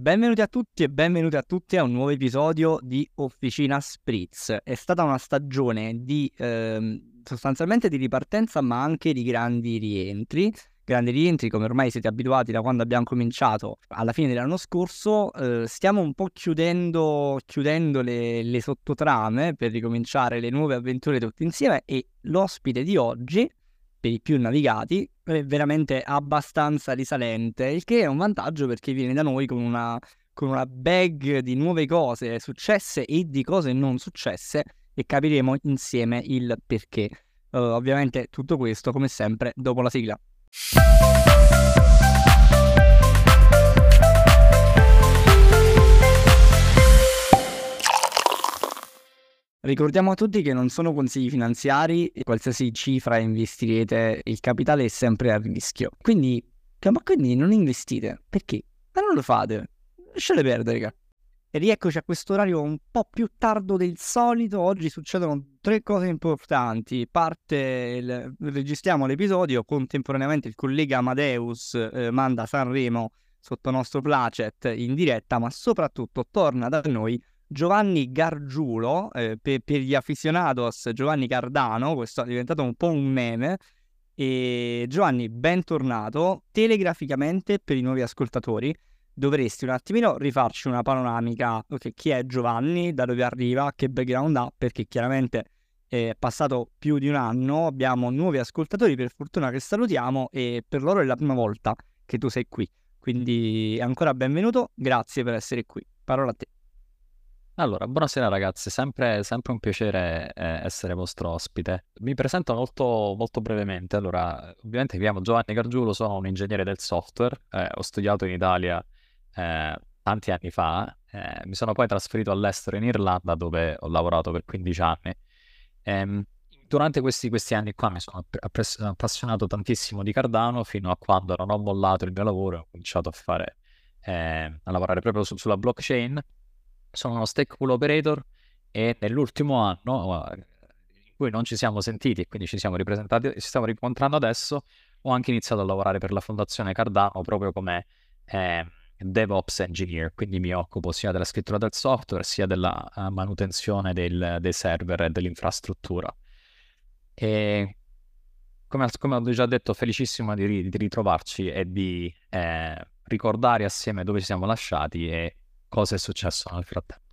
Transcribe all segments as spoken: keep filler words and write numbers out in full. Benvenuti a tutti e benvenuti a tutti a un nuovo episodio di Officina Spritz. È stata una stagione di eh, sostanzialmente di ripartenza, ma anche di grandi rientri. Grandi rientri, come ormai siete abituati da quando abbiamo cominciato alla fine dell'anno scorso. Eh, stiamo un po' chiudendo, chiudendo le, le sottotrame per ricominciare le nuove avventure tutti insieme, e l'ospite di oggi, per i più navigati, è veramente abbastanza risalente, il che è un vantaggio perché viene da noi con una, con una bag di nuove cose successe e di cose non successe, e capiremo insieme il perché. Uh, ovviamente tutto questo, come sempre, dopo la sigla. Ricordiamo a tutti che non sono consigli finanziari e qualsiasi cifra investirete il capitale è sempre a rischio. Quindi, ma quindi non investite? Perché? Ma non lo fate? Lasciate perdere, raga. E rieccoci a questo orario un po' più tardo del solito. Oggi succedono tre cose importanti. Parte, il, registriamo l'episodio, contemporaneamente il collega Amadeus eh, manda Sanremo sotto nostro placet in diretta, ma soprattutto torna da noi Giovanni Gargiulo, eh, per, per gli aficionados Giovanni Cardano, questo è diventato un po' un meme. E Giovanni, bentornato. Telegraficamente, per i nuovi ascoltatori, dovresti un attimino rifarci una panoramica. Okay, chi è Giovanni, da dove arriva, che background ha, perché chiaramente è passato più di un anno, abbiamo nuovi ascoltatori per fortuna che salutiamo, e per loro è la prima volta che tu sei qui, quindi ancora benvenuto, grazie per essere qui, parola a te. Allora, buonasera ragazzi, sempre, sempre un piacere eh, essere vostro ospite. Mi presento molto, molto brevemente. Allora, ovviamente mi chiamo Giovanni Gargiulo, sono un ingegnere del software, eh, ho studiato in Italia eh, tanti anni fa, eh, mi sono poi trasferito all'estero in Irlanda dove ho lavorato per quindici anni. E, durante questi, questi anni qua mi sono appassionato tantissimo di Cardano, fino a quando non ho mollato il mio lavoro e ho cominciato a, fare, eh, a lavorare proprio su, sulla blockchain. Sono uno stakeholder operator e nell'ultimo anno, in cui non ci siamo sentiti e quindi ci siamo ripresentati, ci stiamo rincontrando adesso, ho anche iniziato a lavorare per la fondazione Cardano proprio come eh, DevOps Engineer, quindi mi occupo sia della scrittura del software sia della uh, manutenzione del, dei server e dell'infrastruttura. E come, come ho già detto, felicissimo di, ri- di ritrovarci e di eh, ricordare assieme dove ci siamo lasciati e cosa è successo nel frattempo.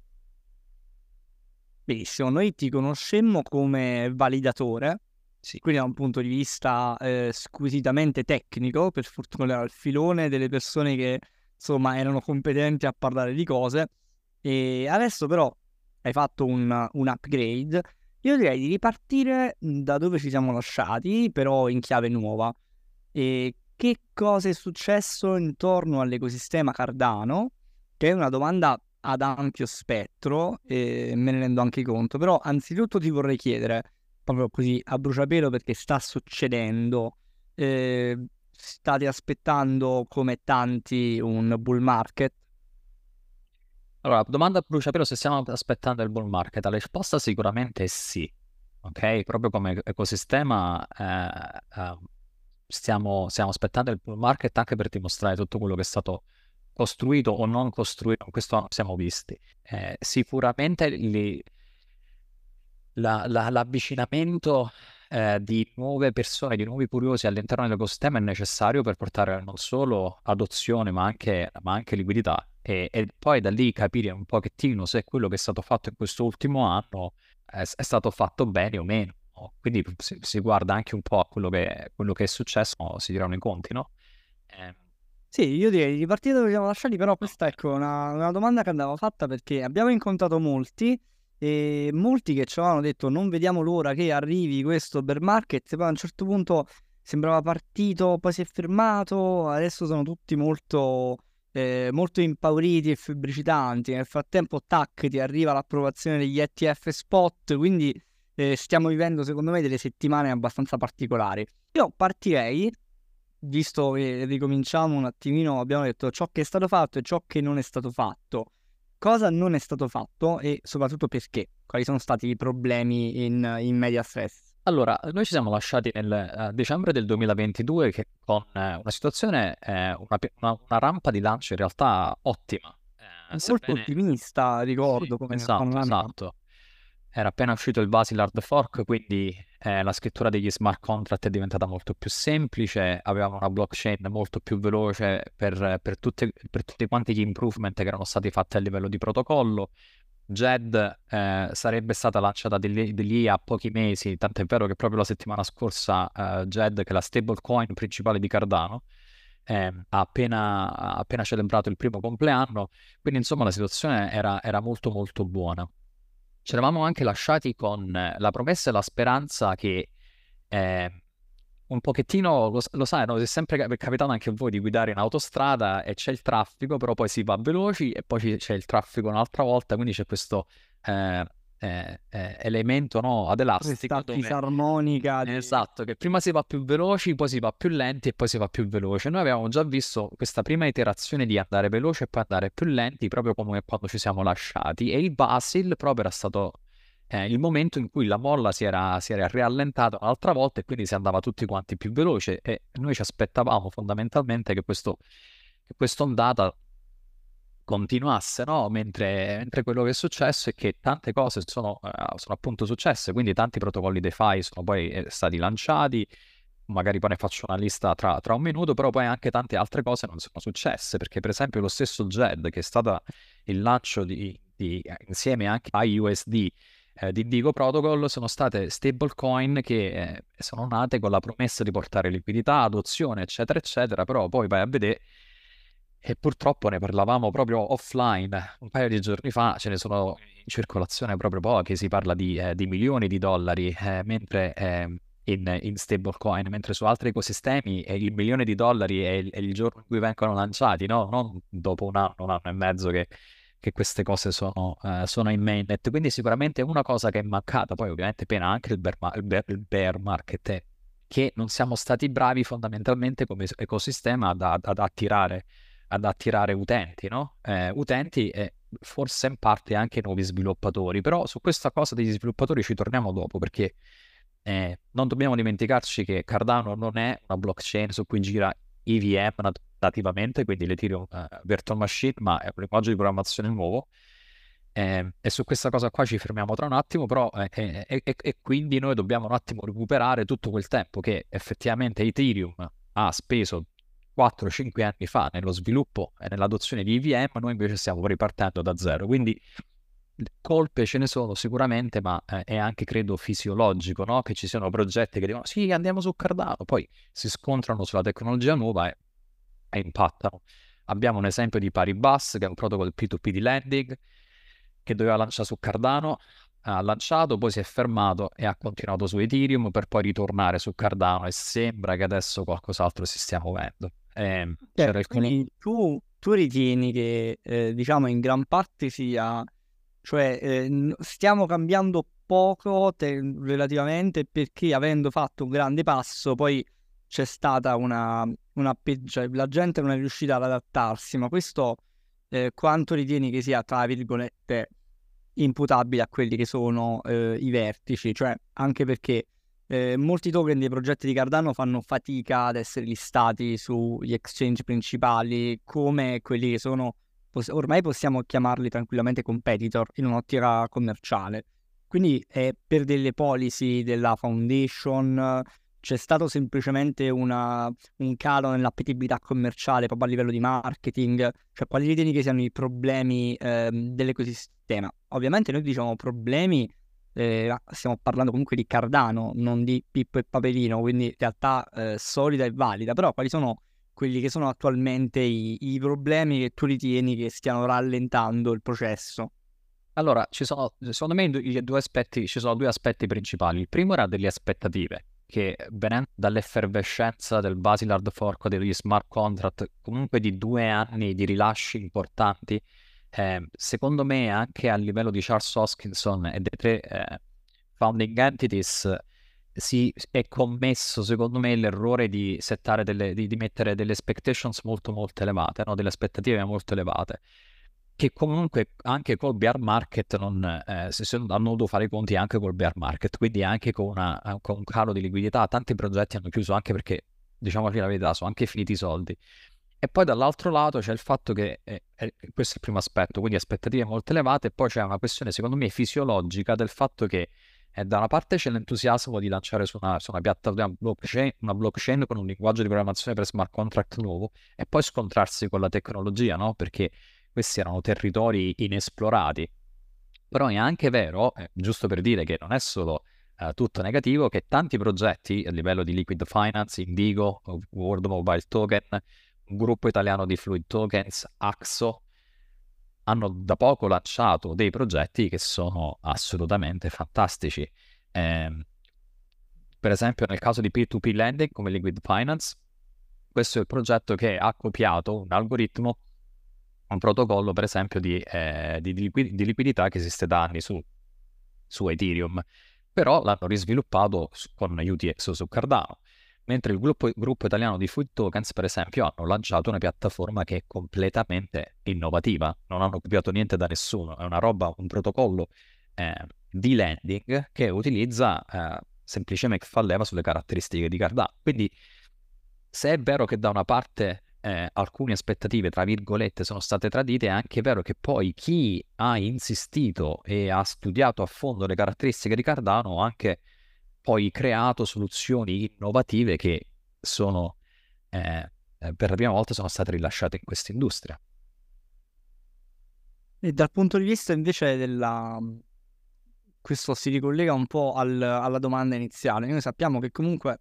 Benissimo, noi ti conoscemmo come validatore, sì, quindi da un punto di vista eh, squisitamente tecnico, per fortuna al filone delle persone che insomma erano competenti a parlare di cose, e adesso però hai fatto un, un upgrade. Io direi di ripartire da dove ci siamo lasciati, però in chiave nuova. E che cosa è successo intorno all'ecosistema Cardano? Che è una domanda ad ampio spettro, e me ne rendo anche conto, però anzitutto ti vorrei chiedere, proprio così a bruciapelo perché sta succedendo, eh, state aspettando come tanti un bull market? Allora, domanda a bruciapelo, se stiamo aspettando il bull market, la risposta sicuramente è sì, ok? Proprio come ecosistema eh, eh, stiamo, stiamo aspettando il bull market anche per dimostrare tutto quello che è stato costruito o non costruito, questo siamo visti. Eh, sicuramente li, la, la, l'avvicinamento eh, di nuove persone, di nuovi curiosi all'interno dell'ecosistema è necessario per portare non solo adozione ma anche, ma anche liquidità, e, e poi da lì capire un pochettino se quello che è stato fatto in questo ultimo anno è, è stato fatto bene o meno. Quindi si, si guarda anche un po' a quello che, quello che è successo, no? Si tirano i conti, no? Eh, Sì, io direi di ripartire dove siamo lasciati, però questa ecco una, una domanda che andava fatta, perché abbiamo incontrato molti e molti che ci avevano detto non vediamo l'ora che arrivi questo bear market, poi a un certo punto sembrava partito, poi si è fermato, adesso sono tutti molto, eh, molto impauriti e febbricitanti, nel frattempo tac ti arriva l'approvazione degli E T F spot, quindi eh, stiamo vivendo secondo me delle settimane abbastanza particolari. Io partirei, visto che ricominciamo un attimino, abbiamo detto ciò che è stato fatto e ciò che non è stato fatto. Cosa non è stato fatto e soprattutto perché? Quali sono stati i problemi in, in media stress? Allora, noi ci siamo lasciati nel uh, dicembre del duemilaventidue che con uh, una situazione, uh, una, una, una rampa di lancio in realtà ottima. Eh, Molto bene... ottimista, ricordo. Sì, come esatto, una... esatto. Era appena uscito il Basil hard fork, quindi eh, la scrittura degli smart contract è diventata molto più semplice, avevamo una blockchain molto più veloce per, per, tutte, per tutti quanti gli improvement che erano stati fatti a livello di protocollo. Djed eh, sarebbe stata lanciata da lì a pochi mesi, tant'è vero che proprio la settimana scorsa eh, Djed, che è la stablecoin principale di Cardano, eh, ha, appena, ha appena celebrato il primo compleanno, quindi insomma la situazione era, era molto molto buona. Ci eravamo anche lasciati con la promessa e la speranza che eh, un pochettino, lo, lo sai, no? Si è sempre capitato anche a voi di guidare in autostrada e c'è il traffico, però poi si va veloci e poi c'è il traffico un'altra volta, quindi c'è questo eh, eh, elemento, no, ad elastico. Questa fisarmonica. Dove... Di... Esatto, che prima si va più veloci, poi si va più lenti e poi si va più veloce. Noi avevamo già visto questa prima iterazione di andare veloce e poi andare più lenti, proprio come quando ci siamo lasciati, e il Basil proprio era stato... Eh, il momento in cui la molla si era, si era riallentata un'altra volta e quindi si andava tutti quanti più veloce, e noi ci aspettavamo fondamentalmente che questo, che quest'ondata continuasse, no? mentre, mentre quello che è successo è che tante cose sono, sono appunto successe, quindi tanti protocolli DeFi sono poi stati lanciati, magari poi ne faccio una lista tra, tra un minuto, però poi anche tante altre cose non sono successe, perché per esempio lo stesso Djed, che è stato il lancio di, di, insieme anche a I U S D di Digo Protocol, sono state stablecoin che eh, sono nate con la promessa di portare liquidità, adozione eccetera eccetera, però poi vai a vedere, e purtroppo ne parlavamo proprio offline un paio di giorni fa, ce ne sono in circolazione proprio poche, si parla di, eh, di milioni di dollari eh, mentre eh, in, in stablecoin, mentre su altri ecosistemi eh, il milione di dollari è il, è il giorno in cui vengono lanciati, no? Non dopo un anno, un anno e mezzo che che queste cose sono, eh, sono in mainnet, quindi sicuramente una cosa che è mancata, poi ovviamente pena anche il bear, il bear, il bear market, è che non siamo stati bravi fondamentalmente come ecosistema ad, ad, ad, attirare, ad attirare utenti, no? Eh, utenti e forse in parte anche nuovi sviluppatori, però su questa cosa degli sviluppatori ci torniamo dopo, perché eh, non dobbiamo dimenticarci che Cardano non è una blockchain su cui gira E V M, quindi l'Ethereum uh, Virtual Machine, ma è un linguaggio di programmazione nuovo, eh, e su questa cosa qua ci fermiamo tra un attimo, però eh, eh, eh, e quindi noi dobbiamo un attimo recuperare tutto quel tempo che effettivamente Ethereum ha speso quattro cinque anni fa nello sviluppo e nell'adozione di E V M, noi invece stiamo ripartendo da zero, quindi colpe ce ne sono sicuramente, ma eh, è anche credo fisiologico, no? Che ci siano progetti che dicono sì andiamo su Cardano, poi si scontrano sulla tecnologia nuova e impattano. Abbiamo un esempio di Paribus, che è un protocollo P due P di lending che doveva lanciare su Cardano, ha lanciato, poi si è fermato e ha continuato su Ethereum per poi ritornare su Cardano, e sembra che adesso qualcos'altro si stia muovendo. Eh, certo, alcuni... tu, tu ritieni che eh, diciamo in gran parte sia, cioè eh, stiamo cambiando poco te, relativamente, perché avendo fatto un grande passo poi c'è stata una, una cioè la gente non è riuscita ad adattarsi, ma questo eh, quanto ritieni che sia, tra virgolette, imputabile a quelli che sono eh, i vertici? Cioè, anche perché eh, molti token dei progetti di Cardano fanno fatica ad essere listati sugli exchange principali, come quelli che sono, ormai possiamo chiamarli tranquillamente competitor in un'ottica commerciale. Quindi è eh, per delle policy della foundation... C'è stato semplicemente una, un calo nell'appetibilità commerciale proprio a livello di marketing? Cioè, quali ritieni che siano i problemi eh, dell'ecosistema? Ovviamente noi diciamo problemi, eh, stiamo parlando comunque di Cardano, non di Pippo e Paperino, quindi in realtà eh, solida e valida, però quali sono quelli che sono attualmente i, i problemi che tu ritieni che stiano rallentando il processo? Allora, ci sono, secondo me i due aspetti, ci sono due aspetti principali. Il primo era delle aspettative, che venendo dall'effervescenza del Basil hard fork, degli smart contract, comunque di due anni di rilasci importanti, eh, secondo me anche a livello di Charles Hoskinson e dei tre eh, founding entities si è commesso secondo me l'errore di settare delle, di, di mettere delle expectations molto molto elevate, no? Delle aspettative molto elevate. che comunque anche col bear market non, eh, si sono, hanno dovuto fare i conti anche col bear market, quindi anche con, una, con un calo di liquidità tanti progetti hanno chiuso, anche perché, diciamoci la verità, sono anche finiti i soldi. E poi dall'altro lato c'è il fatto che, eh, questo è il primo aspetto, quindi aspettative molto elevate, e poi c'è una questione secondo me fisiologica del fatto che eh, da una parte c'è l'entusiasmo di lanciare su una, su una piattaforma blockchain, una blockchain con un linguaggio di programmazione per smart contract nuovo, e poi scontrarsi con la tecnologia, no? Perché questi erano territori inesplorati. Però è anche vero, eh, giusto per dire che non è solo eh, tutto negativo, che tanti progetti a livello di Liqwid Finance, Indigo, World Mobile Token, un gruppo italiano di Fluid Tokens, Axo, hanno da poco lanciato dei progetti che sono assolutamente fantastici. Eh, per esempio nel caso di P due P lending come Liqwid Finance, questo è il progetto che ha copiato un algoritmo, un protocollo per esempio di, eh, di, di liquidità che esiste da anni su, su Ethereum, però l'hanno risviluppato su, con U T X o su Cardano, mentre il gruppo, il gruppo italiano di Fluid Tokens per esempio hanno lanciato una piattaforma che è completamente innovativa, non hanno copiato niente da nessuno, è una roba, un protocollo eh, di lending che utilizza eh, semplicemente, fa leva sulle caratteristiche di Cardano. Quindi se è vero che da una parte Eh, alcune aspettative tra virgolette sono state tradite, è anche vero che poi chi ha insistito e ha studiato a fondo le caratteristiche di Cardano ha anche poi creato soluzioni innovative che sono eh, per la prima volta sono state rilasciate in questa industria. E dal punto di vista invece della, questo si ricollega un po' al, alla domanda iniziale. Noi sappiamo che comunque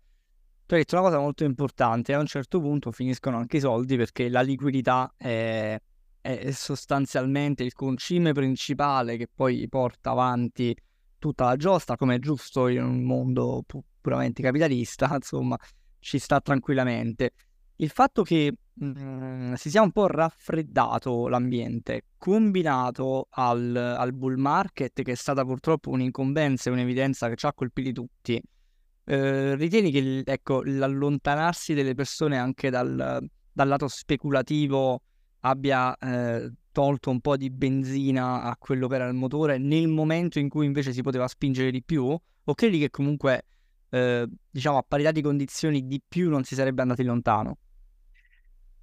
tu hai detto una cosa molto importante, a un certo punto finiscono anche i soldi, perché la liquidità è, è sostanzialmente il concime principale che poi porta avanti tutta la giostra, come è giusto in un mondo pu- puramente capitalista, insomma, ci sta tranquillamente. Il fatto che mh, si sia un po' raffreddato l'ambiente, combinato al, al bull market, che è stata purtroppo un'incombenza e un'evidenza che ci ha colpiti tutti, Uh, ritieni che, ecco, l'allontanarsi delle persone anche dal, dal lato speculativo abbia uh, tolto un po' di benzina a quello che era il motore nel momento in cui invece si poteva spingere di più, o credi che comunque uh, diciamo a parità di condizioni di più non si sarebbe andati lontano?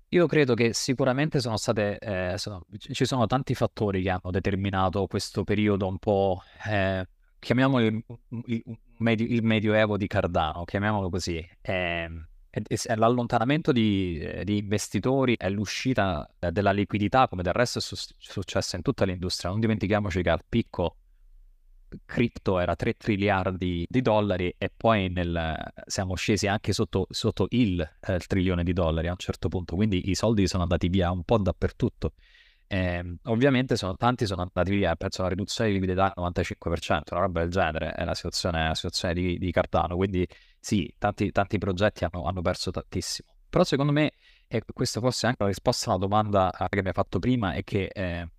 Io credo che sicuramente sono state, eh, sono, ci sono tanti fattori che hanno determinato questo periodo un po' eh, chiamiamolo il, il, medio, il medioevo di Cardano, chiamiamolo così, è, è, è l'allontanamento di, di investitori, è l'uscita della liquidità, come del resto è su, successo in tutta l'industria. Non dimentichiamoci che al picco cripto era tre triliardi di dollari e poi nel, siamo scesi anche sotto, sotto il, eh, il trilione di dollari a un certo punto, quindi i soldi sono andati via un po' dappertutto. Eh, ovviamente sono, tanti sono andati via, penso una riduzione di liquidità al novantacinque per cento, una roba del genere è la situazione, la situazione di, di Cardano, quindi sì, tanti, tanti progetti hanno, hanno perso tantissimo. Però secondo me, e questa forse è anche la risposta alla domanda che mi hai fatto prima e che eh,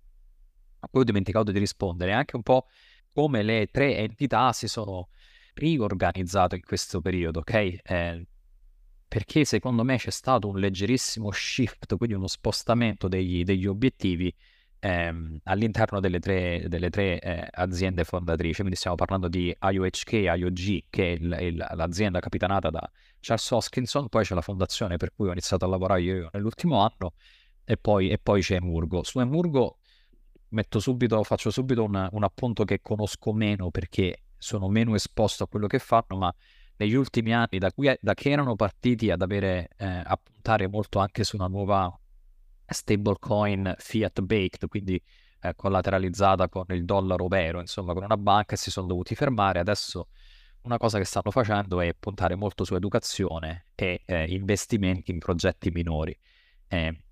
poi ho dimenticato di rispondere, è anche un po' come le tre entità si sono riorganizzate in questo periodo, ok? Eh, perché secondo me c'è stato un leggerissimo shift, quindi uno spostamento degli, degli obiettivi ehm, all'interno delle tre, delle tre eh, aziende fondatrici. Quindi stiamo parlando di I O H K, I O G, che è il, il, l'azienda capitanata da Charles Hoskinson, poi c'è la fondazione per cui ho iniziato a lavorare io nell'ultimo anno, e poi, e poi c'è Emurgo. Su Emurgo metto subito, faccio subito un, un appunto che conosco meno perché sono meno esposto a quello che fanno, ma negli ultimi anni, da, qui, da che erano partiti ad avere, eh, a puntare molto anche su una nuova stablecoin fiat baked, quindi eh, collateralizzata con il dollaro vero, insomma con una banca, si sono dovuti fermare. Adesso una cosa che stanno facendo è puntare molto su educazione e eh, investimenti in progetti minori. Eh,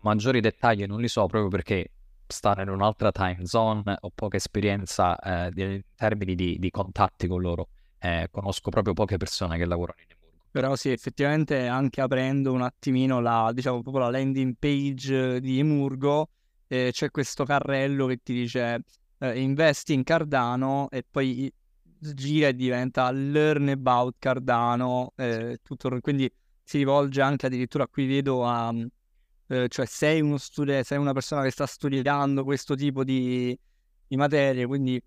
maggiori dettagli non li so proprio perché stare in un'altra time zone, ho poca esperienza eh, in termini di, di contatti con loro. Eh, conosco proprio poche persone che lavorano in Emurgo. Però sì, effettivamente anche aprendo un attimino la, diciamo, proprio la landing page di Emurgo, eh, c'è questo carrello che ti dice eh, investi in Cardano, e poi gira e diventa learn about Cardano, eh, tutto, quindi si rivolge anche addirittura, qui vedo, a, eh, cioè sei uno studente, sei una persona che sta studiando questo tipo di, di materie, quindi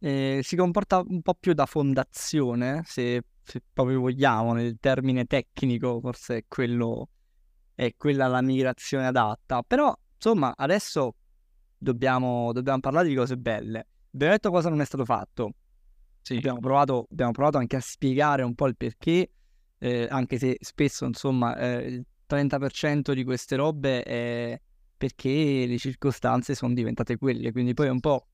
eh, si comporta un po' più da fondazione, se, se proprio vogliamo, nel termine tecnico, forse è quello, è quella la migrazione adatta. Però insomma adesso dobbiamo, dobbiamo parlare di cose belle. Abbiamo detto cosa non è stato fatto. Sì. Abbiamo provato, abbiamo provato anche a spiegare un po' il perché, eh, anche se spesso insomma eh, il trenta per cento di queste robe è perché le circostanze sono diventate quelle, quindi poi un po'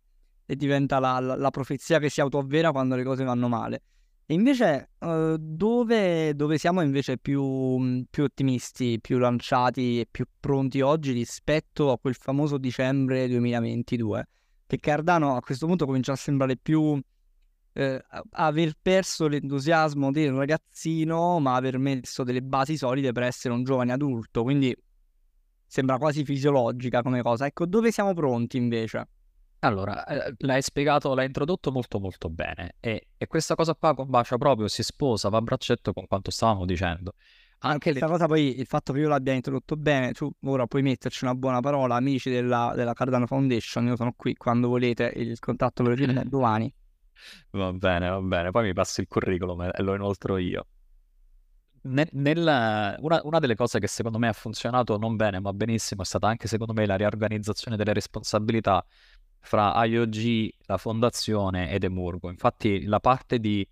diventa la, la, la profezia che si autoavvera quando le cose vanno male. E invece eh, dove, dove siamo invece più, più ottimisti, più lanciati e più pronti oggi rispetto a quel famoso dicembre duemilaventidue, che Cardano a questo punto comincia a sembrare più eh, aver perso l'entusiasmo del ragazzino, ma aver messo delle basi solide per essere un giovane adulto, quindi sembra quasi fisiologica come cosa. Ecco, dove siamo pronti invece? Allora, l'hai spiegato, l'hai introdotto molto molto bene, e, e questa cosa qua combacia proprio, si sposa, va a braccetto con quanto stavamo dicendo. Anche questa le... cosa poi, il fatto che io l'abbia introdotto bene, tu ora puoi metterci una buona parola, amici della, della Cardano Foundation, io sono qui quando volete, il contatto per il Giovanni. Va bene, va bene, poi mi passi il curriculum e lo inoltro io. Nella, una, una delle cose che secondo me ha funzionato non bene ma benissimo è stata anche secondo me la riorganizzazione delle responsabilità fra I O G, la fondazione ed Emurgo. Infatti la parte di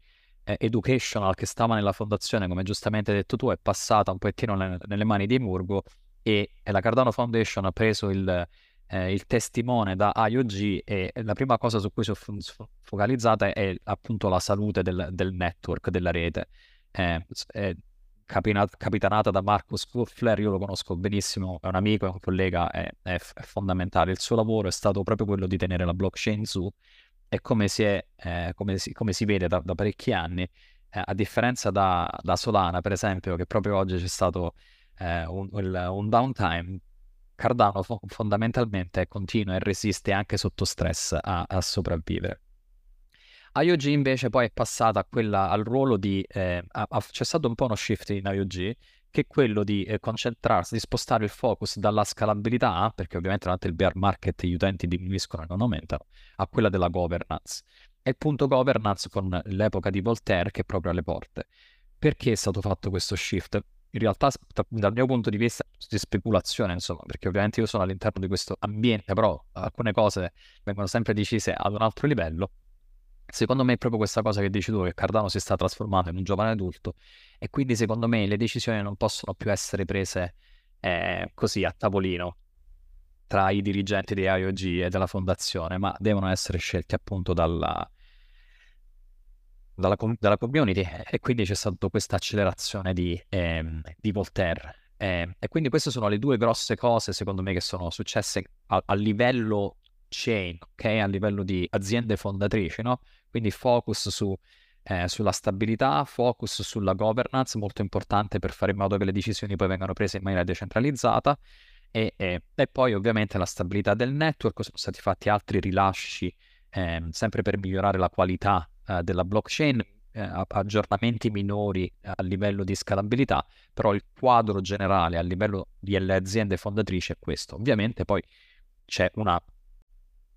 eh, educational che stava nella fondazione, come giustamente hai detto tu, è passata un pochettino le, nelle mani di Emurgo, e, e la Cardano Foundation ha preso il, eh, il testimone da I O G, e la prima cosa su cui si è focalizzata è appunto la salute del, del network, della rete. Eh, è capitanata da Marcus Kuffler, io lo conosco benissimo, è un amico, è un collega, è, è fondamentale. Il suo lavoro è stato proprio quello di tenere la blockchain su, e come si, è, eh, come si, come si vede da, da parecchi anni, eh, a differenza da, da Solana per esempio, che proprio oggi c'è stato eh, un, un downtime, Cardano fo- fondamentalmente continua e resiste anche sotto stress a, a sopravvivere. I O G invece poi è passata a quella, al ruolo di, eh, a, a, c'è stato un po' uno shift in I O G, che è quello di eh, concentrarsi, di spostare il focus dalla scalabilità, perché ovviamente durante il bear market gli utenti diminuiscono e non aumentano, a quella della governance. E il punto governance con l'epoca di Voltaire che è proprio alle porte. Perché è stato fatto questo shift? In realtà tra, dal mio punto di vista di speculazione, insomma, perché ovviamente io sono all'interno di questo ambiente, però alcune cose vengono sempre decise ad un altro livello. Secondo me è proprio questa cosa che dici tu, che Cardano si sta trasformando in un giovane adulto, e quindi secondo me le decisioni non possono più essere prese eh, così a tavolino tra i dirigenti di I O G e della fondazione, ma devono essere scelte appunto dalla, dalla, dalla community, e quindi c'è stata questa accelerazione di, eh, di Voltaire. Eh, e quindi queste sono le due grosse cose secondo me che sono successe a, a livello chain, ok, a livello di aziende fondatrici, no? Quindi focus su, eh, sulla stabilità, focus sulla governance, molto importante per fare in modo che le decisioni poi vengano prese in maniera decentralizzata, e, e, e poi ovviamente la stabilità del network. Sono stati fatti altri rilasci eh, sempre per migliorare la qualità eh, della blockchain, eh, aggiornamenti minori a livello di scalabilità, però il quadro generale a livello delle aziende fondatrici è questo. Ovviamente poi c'è una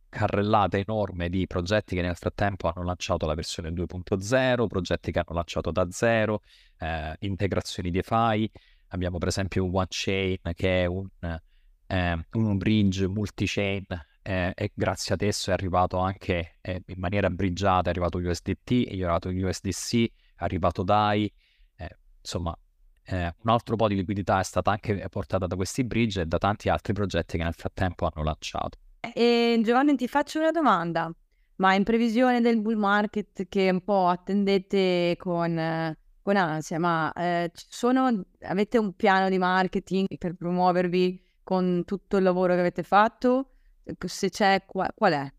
carrellata enorme di progetti che nel frattempo hanno lanciato la versione due punto zero, progetti che hanno lanciato da zero, eh, integrazioni DeFi. Abbiamo per esempio OneChain, che è un, eh, un bridge multi-chain, eh, e grazie ad esso è arrivato anche eh, in maniera bridgeata, è arrivato U S D T, è arrivato U S D C, è arrivato D A I, eh, insomma eh, un altro po' di liquidità è stata anche portata da questi bridge e da tanti altri progetti che nel frattempo hanno lanciato. E Giovanni, ti faccio una domanda, ma in previsione del bull market che un po' attendete con, con ansia, ma eh, sono, avete un piano di marketing per promuovervi con tutto il lavoro che avete fatto? Se c'è, qual, qual è?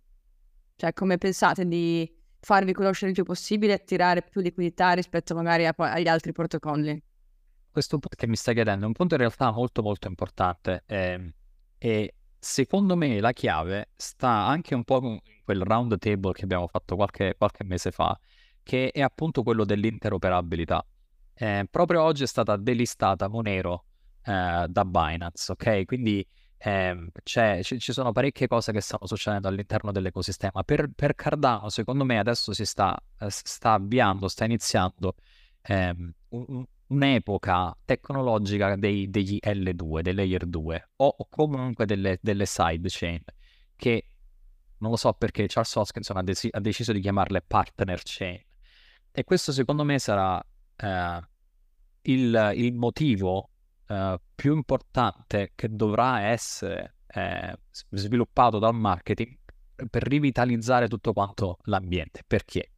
Cioè, come pensate di farvi conoscere il più possibile e attirare più liquidità rispetto magari a, agli altri protocolli? Questo che mi stai chiedendo è un punto in realtà molto molto importante, eh, e secondo me la chiave sta anche un po' in quel round table che abbiamo fatto qualche, qualche mese fa, che è appunto quello dell'interoperabilità. Eh, proprio oggi è stata delistata Monero eh, da Binance, ok? Quindi eh, c'è, ci, ci sono parecchie cose che stanno succedendo all'interno dell'ecosistema. Per, per Cardano, secondo me, adesso si sta, sta avviando, sta iniziando eh, un'epoca tecnologica dei, degli L due, dei Layer due, o, o comunque delle, delle sidechain, che non lo so perché Charles Hoskinson ha, dec- ha deciso di chiamarle partner chain. E questo secondo me sarà eh, il, il motivo eh, più importante che dovrà essere eh, sviluppato dal marketing per rivitalizzare tutto quanto l'ambiente. Perché?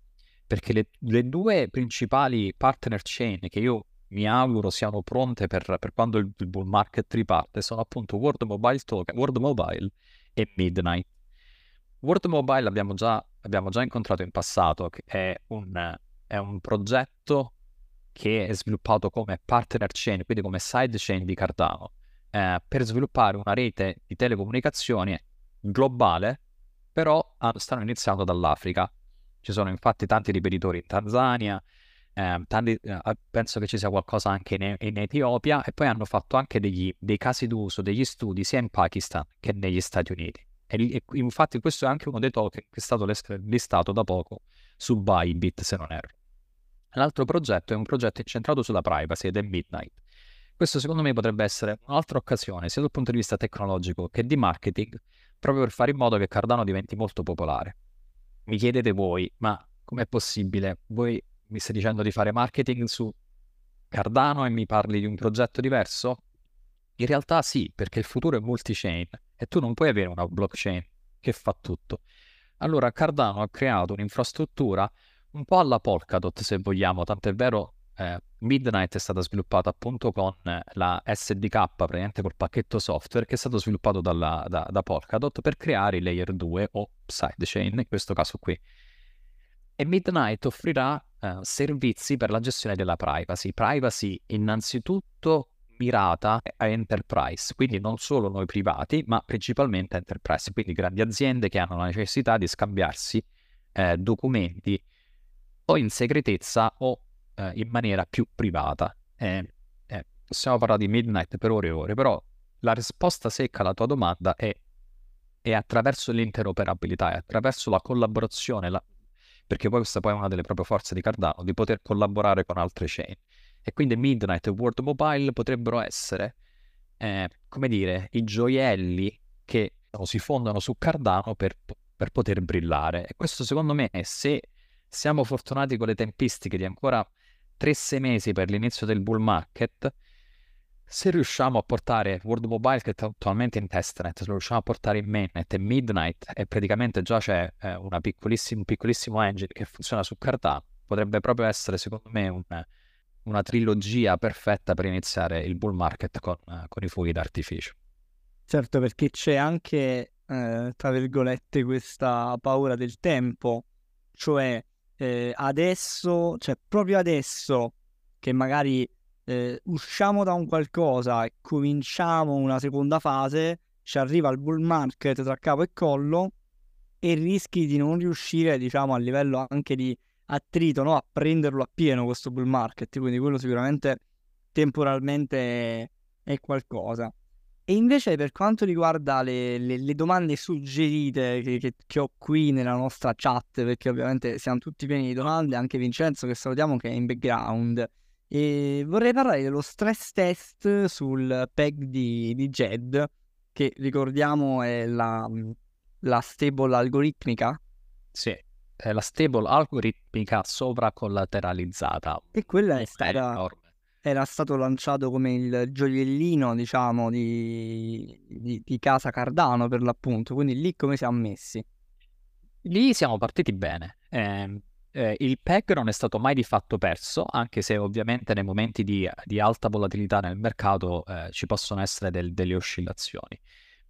Perché le, le due principali partner chain che io mi auguro siano pronte per, per quando il, il bull market riparte sono appunto World Mobile Token, World Mobile e Midnight. World Mobile abbiamo già, abbiamo già incontrato in passato, che è un, è un progetto che è sviluppato come partner chain, quindi come side chain di Cardano, eh, per sviluppare una rete di telecomunicazioni globale, però stanno iniziando dall'Africa. Ci sono infatti tanti ripetitori in Tanzania, eh, tanti, eh, penso che ci sia qualcosa anche in, in Etiopia, e poi hanno fatto anche degli, dei casi d'uso, degli studi sia in Pakistan che negli Stati Uniti. E infatti questo è anche uno dei token che è stato listato da poco su Bybit, se non erro. L'altro progetto è un progetto incentrato sulla privacy ed è Midnight. Questo secondo me potrebbe essere un'altra occasione, sia dal punto di vista tecnologico che di marketing, proprio per fare in modo che Cardano diventi molto popolare. Mi chiedete voi, ma com'è possibile? Voi mi state dicendo di fare marketing su Cardano e mi parli di un progetto diverso? In realtà sì, perché il futuro è multi-chain e tu non puoi avere una blockchain che fa tutto. Allora Cardano ha creato un'infrastruttura un po' alla Polkadot, se vogliamo, tant'è vero eh, Midnight è stata sviluppata appunto con la S D K, praticamente col pacchetto software che è stato sviluppato dalla, da, da Polkadot per creare i layer due o sidechain, in questo caso qui. E Midnight offrirà eh, servizi per la gestione della privacy. Privacy innanzitutto mirata a enterprise, quindi non solo noi privati, ma principalmente enterprise, quindi grandi aziende che hanno la necessità di scambiarsi eh, documenti o in segretezza o eh, in maniera più privata. Eh, eh, possiamo parlare di Midnight per ore e ore, però la risposta secca alla tua domanda è, è attraverso l'interoperabilità, è attraverso la collaborazione, la... perché poi questa poi è una delle proprie forze di Cardano, di poter collaborare con altre chain. E quindi Midnight e World Mobile potrebbero essere, eh, come dire, i gioielli che no, si fondano su Cardano per, per poter brillare. E questo secondo me è, se siamo fortunati con le tempistiche di ancora tre sei mesi per l'inizio del bull market, se riusciamo a portare World Mobile, che è attualmente in testnet, lo riusciamo a portare in mainnet, e Midnight, e praticamente già c'è eh, una piccolissima, un piccolissimo engine che funziona su Cardano, potrebbe proprio essere secondo me un... una trilogia perfetta per iniziare il bull market con, uh, con i fuochi d'artificio. Certo, perché c'è anche, eh, tra virgolette, questa paura del tempo, cioè eh, adesso, cioè proprio adesso che magari eh, usciamo da un qualcosa e cominciamo una seconda fase, ci arriva il bull market tra capo e collo e rischi di non riuscire, diciamo, a livello anche di attrito, no? A prenderlo a pieno questo bull market, quindi quello sicuramente temporalmente è qualcosa. E invece per quanto riguarda le, le, le domande suggerite che, che, che ho qui nella nostra chat, perché ovviamente siamo tutti pieni di domande, anche Vincenzo che salutiamo che è in background, e vorrei parlare dello stress test sul peg di, di Djed, che ricordiamo è la, la stable algoritmica. Sì, è la stable algoritmica sovracollateralizzata. E quella è stata, era stato lanciato come il gioiellino, diciamo, di, di, di casa Cardano per l'appunto. Quindi lì come siamo messi? Lì siamo partiti bene. Eh, eh, il peg non è stato mai di fatto perso, anche se ovviamente nei momenti di, di alta volatilità nel mercato eh, ci possono essere del, delle oscillazioni.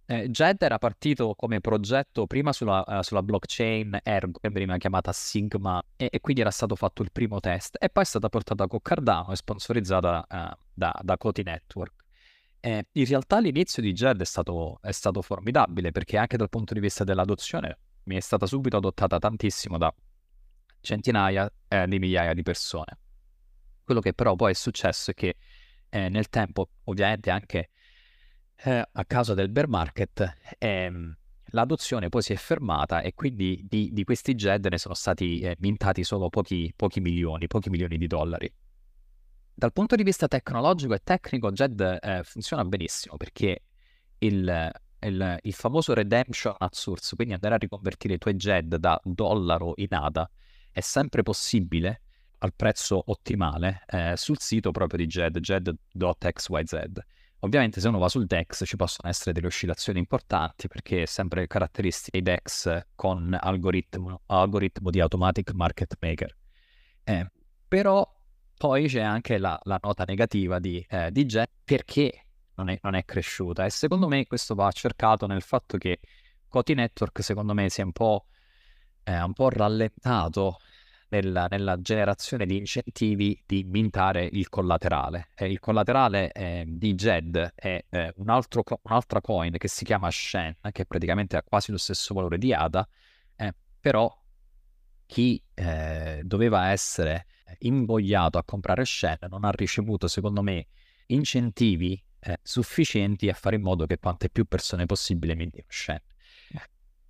Eh, Djed era partito come progetto prima sulla, uh, sulla blockchain Ergo, che veniva chiamata Sigma, e, e quindi era stato fatto il primo test e poi è stata portata con Cardano e sponsorizzata uh, da, da Coti Network. Eh, in realtà l'inizio di Djed è stato, è stato formidabile, perché anche dal punto di vista dell'adozione mi è stata subito adottata tantissimo da centinaia eh, di migliaia di persone. Quello che però poi è successo è che eh, nel tempo, ovviamente anche eh, a causa del bear market, ehm, l'adozione poi si è fermata, e quindi di, di questi Djed ne sono stati eh, mintati solo pochi, pochi milioni, pochi milioni di dollari. Dal punto di vista tecnologico e tecnico, Djed eh, funziona benissimo, perché il, il, il famoso redemption at source, quindi andare a riconvertire i tuoi Djed da dollaro in ADA, è sempre possibile al prezzo ottimale eh, sul sito proprio di Djed, djed punto x y z. Ovviamente se uno va sul DEX ci possono essere delle oscillazioni importanti, perché è sempre caratteristiche dei DEX con algoritmo, algoritmo di automatic market maker. Eh, però poi c'è anche la, la nota negativa di eh, Djed, perché non è, non è cresciuta, e secondo me questo va cercato nel fatto che Coti Network secondo me si è un po', eh, un po' rallentato Nella, nella generazione di incentivi di mintare il collaterale. Eh, il collaterale eh, di Djed è eh, un altro, un'altra coin che si chiama Shen, che praticamente ha quasi lo stesso valore di ADA, eh, però chi eh, doveva essere invogliato a comprare Shen non ha ricevuto, secondo me, incentivi eh, sufficienti a fare in modo che quante più persone possibile mintino Shen.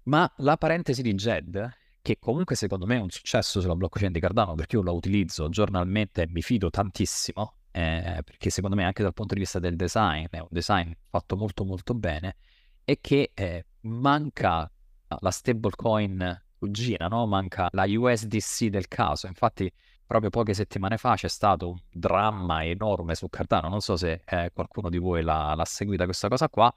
Ma la parentesi di Djed, che comunque secondo me è un successo sulla blockchain di Cardano, perché io la utilizzo giornalmente e mi fido tantissimo, eh, perché secondo me anche dal punto di vista del design è un design fatto molto molto bene, e che eh, manca la stablecoin cugina, no? Manca la U S D C del caso. Infatti proprio poche settimane fa c'è stato un dramma enorme su Cardano, non so se eh, qualcuno di voi l'ha, l'ha seguita questa cosa qua,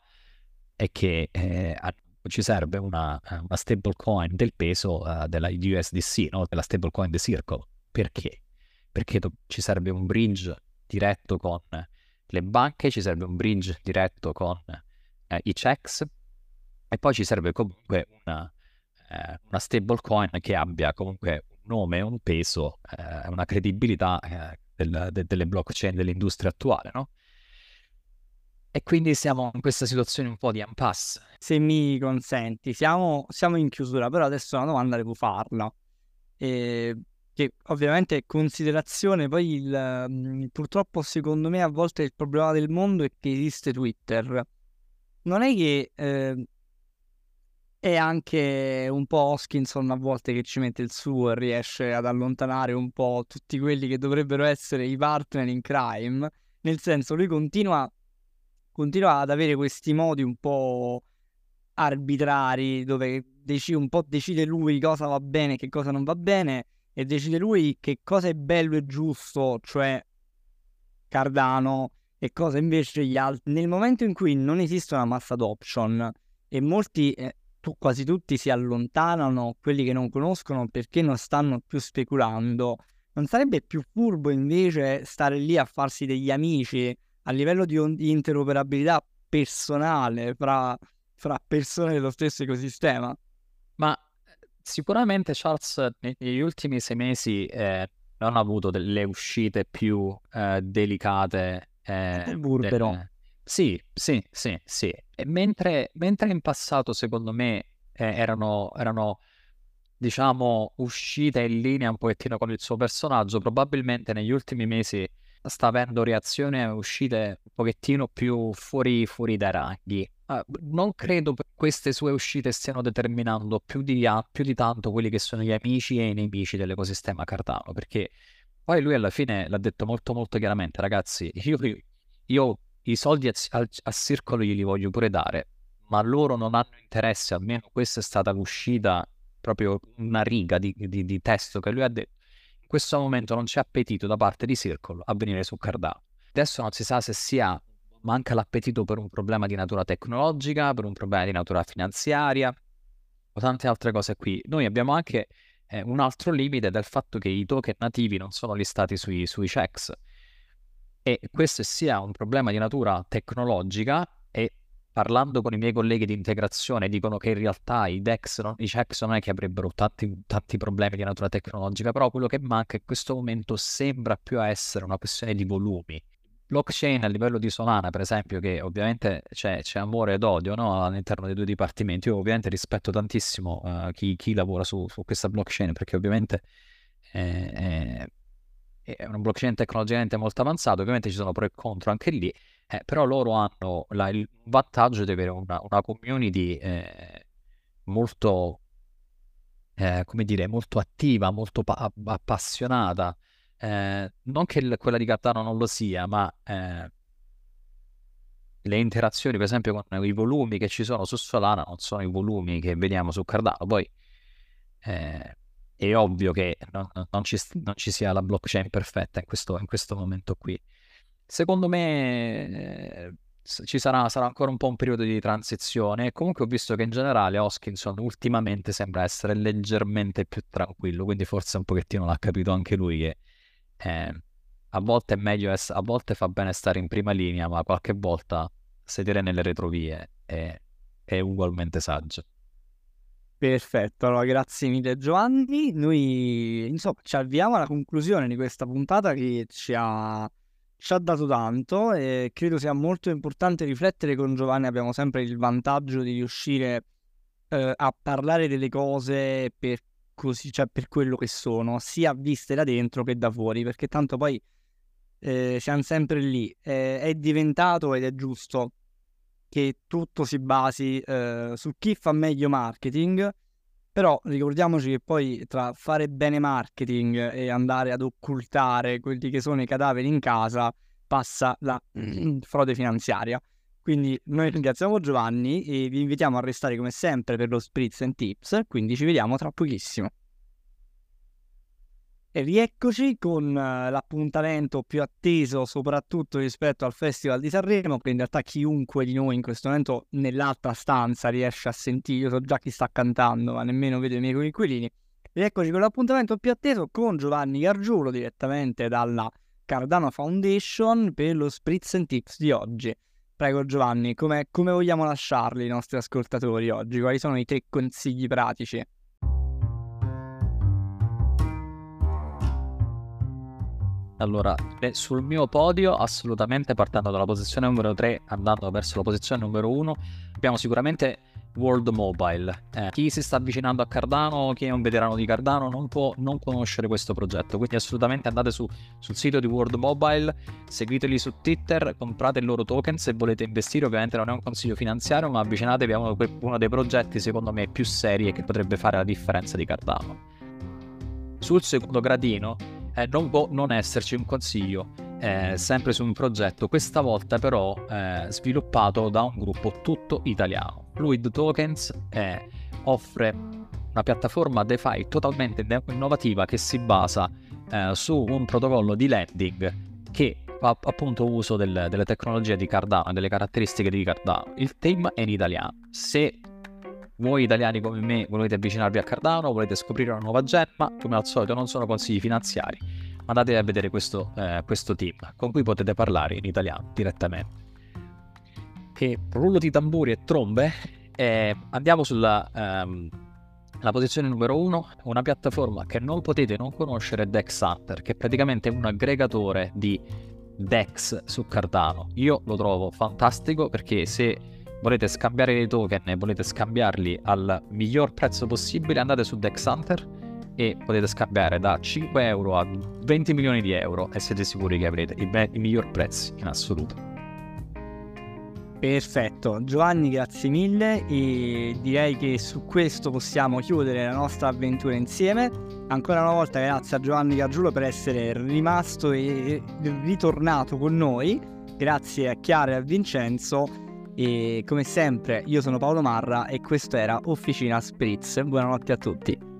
è che eh, ci serve una, una stablecoin del peso uh, della U S D C, no? Della stablecoin di Circle. Perché? Perché ci serve un bridge diretto con le banche, ci serve un bridge diretto con uh, i checks, e poi ci serve comunque una, uh, una stablecoin che abbia comunque un nome, un peso, uh, una credibilità uh, del, de, delle blockchain dell'industria attuale, no? E quindi siamo in questa situazione un po' di impasse. Se mi consenti, siamo, siamo in chiusura, però adesso una domanda devo farla. E, che ovviamente è considerazione, poi il, purtroppo secondo me a volte il problema del mondo è che esiste Twitter. Non è che eh, è anche un po' Hoskinson a volte che ci mette il suo e riesce ad allontanare un po' tutti quelli che dovrebbero essere i partner in crime. Nel senso, lui continua... continua ad avere questi modi un po' arbitrari, dove decide, un po' decide lui cosa va bene e che cosa non va bene, e decide lui che cosa è bello e giusto, cioè Cardano, e cosa invece gli altri. Nel momento in cui non esiste una mass adoption e molti, eh, tu, quasi tutti si allontanano, quelli che non conoscono, perché non stanno più speculando, non sarebbe più furbo invece stare lì a farsi degli amici a livello di, on- di interoperabilità personale fra, fra persone dello stesso ecosistema? Ma sicuramente Charles negli ultimi sei mesi eh, non ha avuto delle uscite più eh, delicate. Eh, burro, del... però. Sì, sì, sì, sì. E mentre, mentre in passato secondo me eh, erano, erano, diciamo, uscite in linea un pochettino con il suo personaggio, probabilmente negli ultimi mesi sta avendo reazioni a uscite un pochettino più fuori, fuori dai ranghi. Uh, non credo che queste sue uscite stiano determinando più di, uh, più di tanto quelli che sono gli amici e i nemici dell'ecosistema Cardano, perché poi lui alla fine l'ha detto molto molto chiaramente: ragazzi, io, io, io i soldi a, a, a Circolo glieli voglio pure dare, ma loro non hanno interesse, almeno questa è stata l'uscita, proprio una riga di, di, di testo che lui ha detto. In questo momento non c'è appetito da parte di Circle a venire su Cardano. Adesso non si sa se sia, manca l'appetito per un problema di natura tecnologica, per un problema di natura finanziaria o tante altre cose qui. Noi abbiamo anche eh, un altro limite del fatto che i token nativi non sono listati sui, sui checks, e questo sia un problema di natura tecnologica. E parlando con i miei colleghi di integrazione dicono che in realtà i D E X, no? I checks non è che avrebbero tanti, tanti problemi di natura tecnologica, però quello che manca in questo momento sembra più essere una questione di volumi. Blockchain a livello di Solana, per esempio, che ovviamente c'è, c'è amore ed odio, no? All'interno dei due dipartimenti. Io ovviamente rispetto tantissimo uh, chi, chi lavora su, su questa blockchain, perché ovviamente eh, eh, è una blockchain tecnologicamente molto avanzata, ovviamente ci sono pro e contro anche lì, eh, però loro hanno la, il vantaggio di avere una, una community eh, molto, eh, come dire, molto attiva, molto pa- appassionata, eh, non che il, quella di Cardano non lo sia, ma eh, le interazioni per esempio con i volumi che ci sono su Solana non sono i volumi che vediamo su Cardano. Poi eh, è ovvio che non, non, ci, non ci sia la blockchain perfetta in questo, in questo momento qui. Secondo me eh, ci sarà, sarà ancora un po' un periodo di transizione. Comunque ho visto che in generale Hoskinson ultimamente sembra essere leggermente più tranquillo, quindi forse un pochettino l'ha capito anche lui che eh, a volte è meglio essere, a volte fa bene stare in prima linea, ma qualche volta sedere nelle retrovie è, è ugualmente saggio. Perfetto, allora grazie mille Giovanni. Noi insomma ci avviamo alla conclusione di questa puntata che ci ha, ci ha dato tanto, e credo sia molto importante riflettere. Con Giovanni abbiamo sempre il vantaggio di riuscire eh, a parlare delle cose per così, cioè per quello che sono, sia viste da dentro che da fuori, perché tanto poi eh, siamo sempre lì. Eh, è diventato, ed è giusto, che tutto si basi eh, su chi fa meglio marketing, però ricordiamoci che poi tra fare bene marketing e andare ad occultare quelli che sono i cadaveri in casa passa la frode finanziaria. Quindi noi ringraziamo Giovanni e vi invitiamo a restare come sempre per lo Spritz and Tips, quindi ci vediamo tra pochissimo. E rieccoci con l'appuntamento più atteso soprattutto rispetto al Festival di Sanremo, che in realtà chiunque di noi in questo momento nell'altra stanza riesce a sentire. Io so già chi sta cantando, ma nemmeno vedo i miei coinquilini. Rieccoci con l'appuntamento più atteso con Giovanni Gargiulo direttamente dalla Cardano Foundation per lo Spritz and Tips di oggi. Prego Giovanni, come vogliamo lasciarli i nostri ascoltatori oggi? Quali sono i tre consigli pratici? Allora, sul mio podio, assolutamente partendo dalla posizione numero tre, andando verso la posizione numero uno, abbiamo sicuramente World Mobile. Eh, chi si sta avvicinando a Cardano, chi è un veterano di Cardano, non può non conoscere questo progetto, quindi assolutamente andate su, sul sito di World Mobile, seguiteli su Twitter, comprate il loro token se volete investire. Ovviamente non è un consiglio finanziario, ma avvicinatevi a uno, uno dei progetti secondo me più seri e che potrebbe fare la differenza di Cardano. Sul secondo gradino, Eh, non può non esserci un consiglio eh, sempre su un progetto, questa volta però eh, sviluppato da un gruppo tutto italiano. Fluid Tokens eh, offre una piattaforma DeFi totalmente innovativa che si basa eh, su un protocollo di lending che fa appunto uso del, delle tecnologie di Cardano, delle caratteristiche di Cardano. Il team è in italiano. Se voi italiani come me volete avvicinarvi a Cardano, volete scoprire una nuova gemma, come al solito non sono consigli finanziari, ma andate a vedere questo, eh, questo team con cui potete parlare in italiano direttamente. E rullo di tamburi e trombe, eh, andiamo sulla ehm, la posizione numero uno, una piattaforma che non potete non conoscere, Dex Hunter, che è praticamente un aggregatore di Dex su Cardano. Io lo trovo fantastico perché se volete scambiare dei token e volete scambiarli al miglior prezzo possibile, andate su Dex Hunter e potete scambiare da cinque euro a venti milioni di euro e siete sicuri che avrete i, be- i miglior prezzi in assoluto. Perfetto Giovanni, grazie mille, e direi che su questo possiamo chiudere la nostra avventura insieme. Ancora una volta grazie a Giovanni Gargiulo per essere rimasto e ritornato con noi, grazie a Chiara e a Vincenzo. E come sempre io sono Paolo Marra e questo era Officina Spritz. Buonanotte a tutti.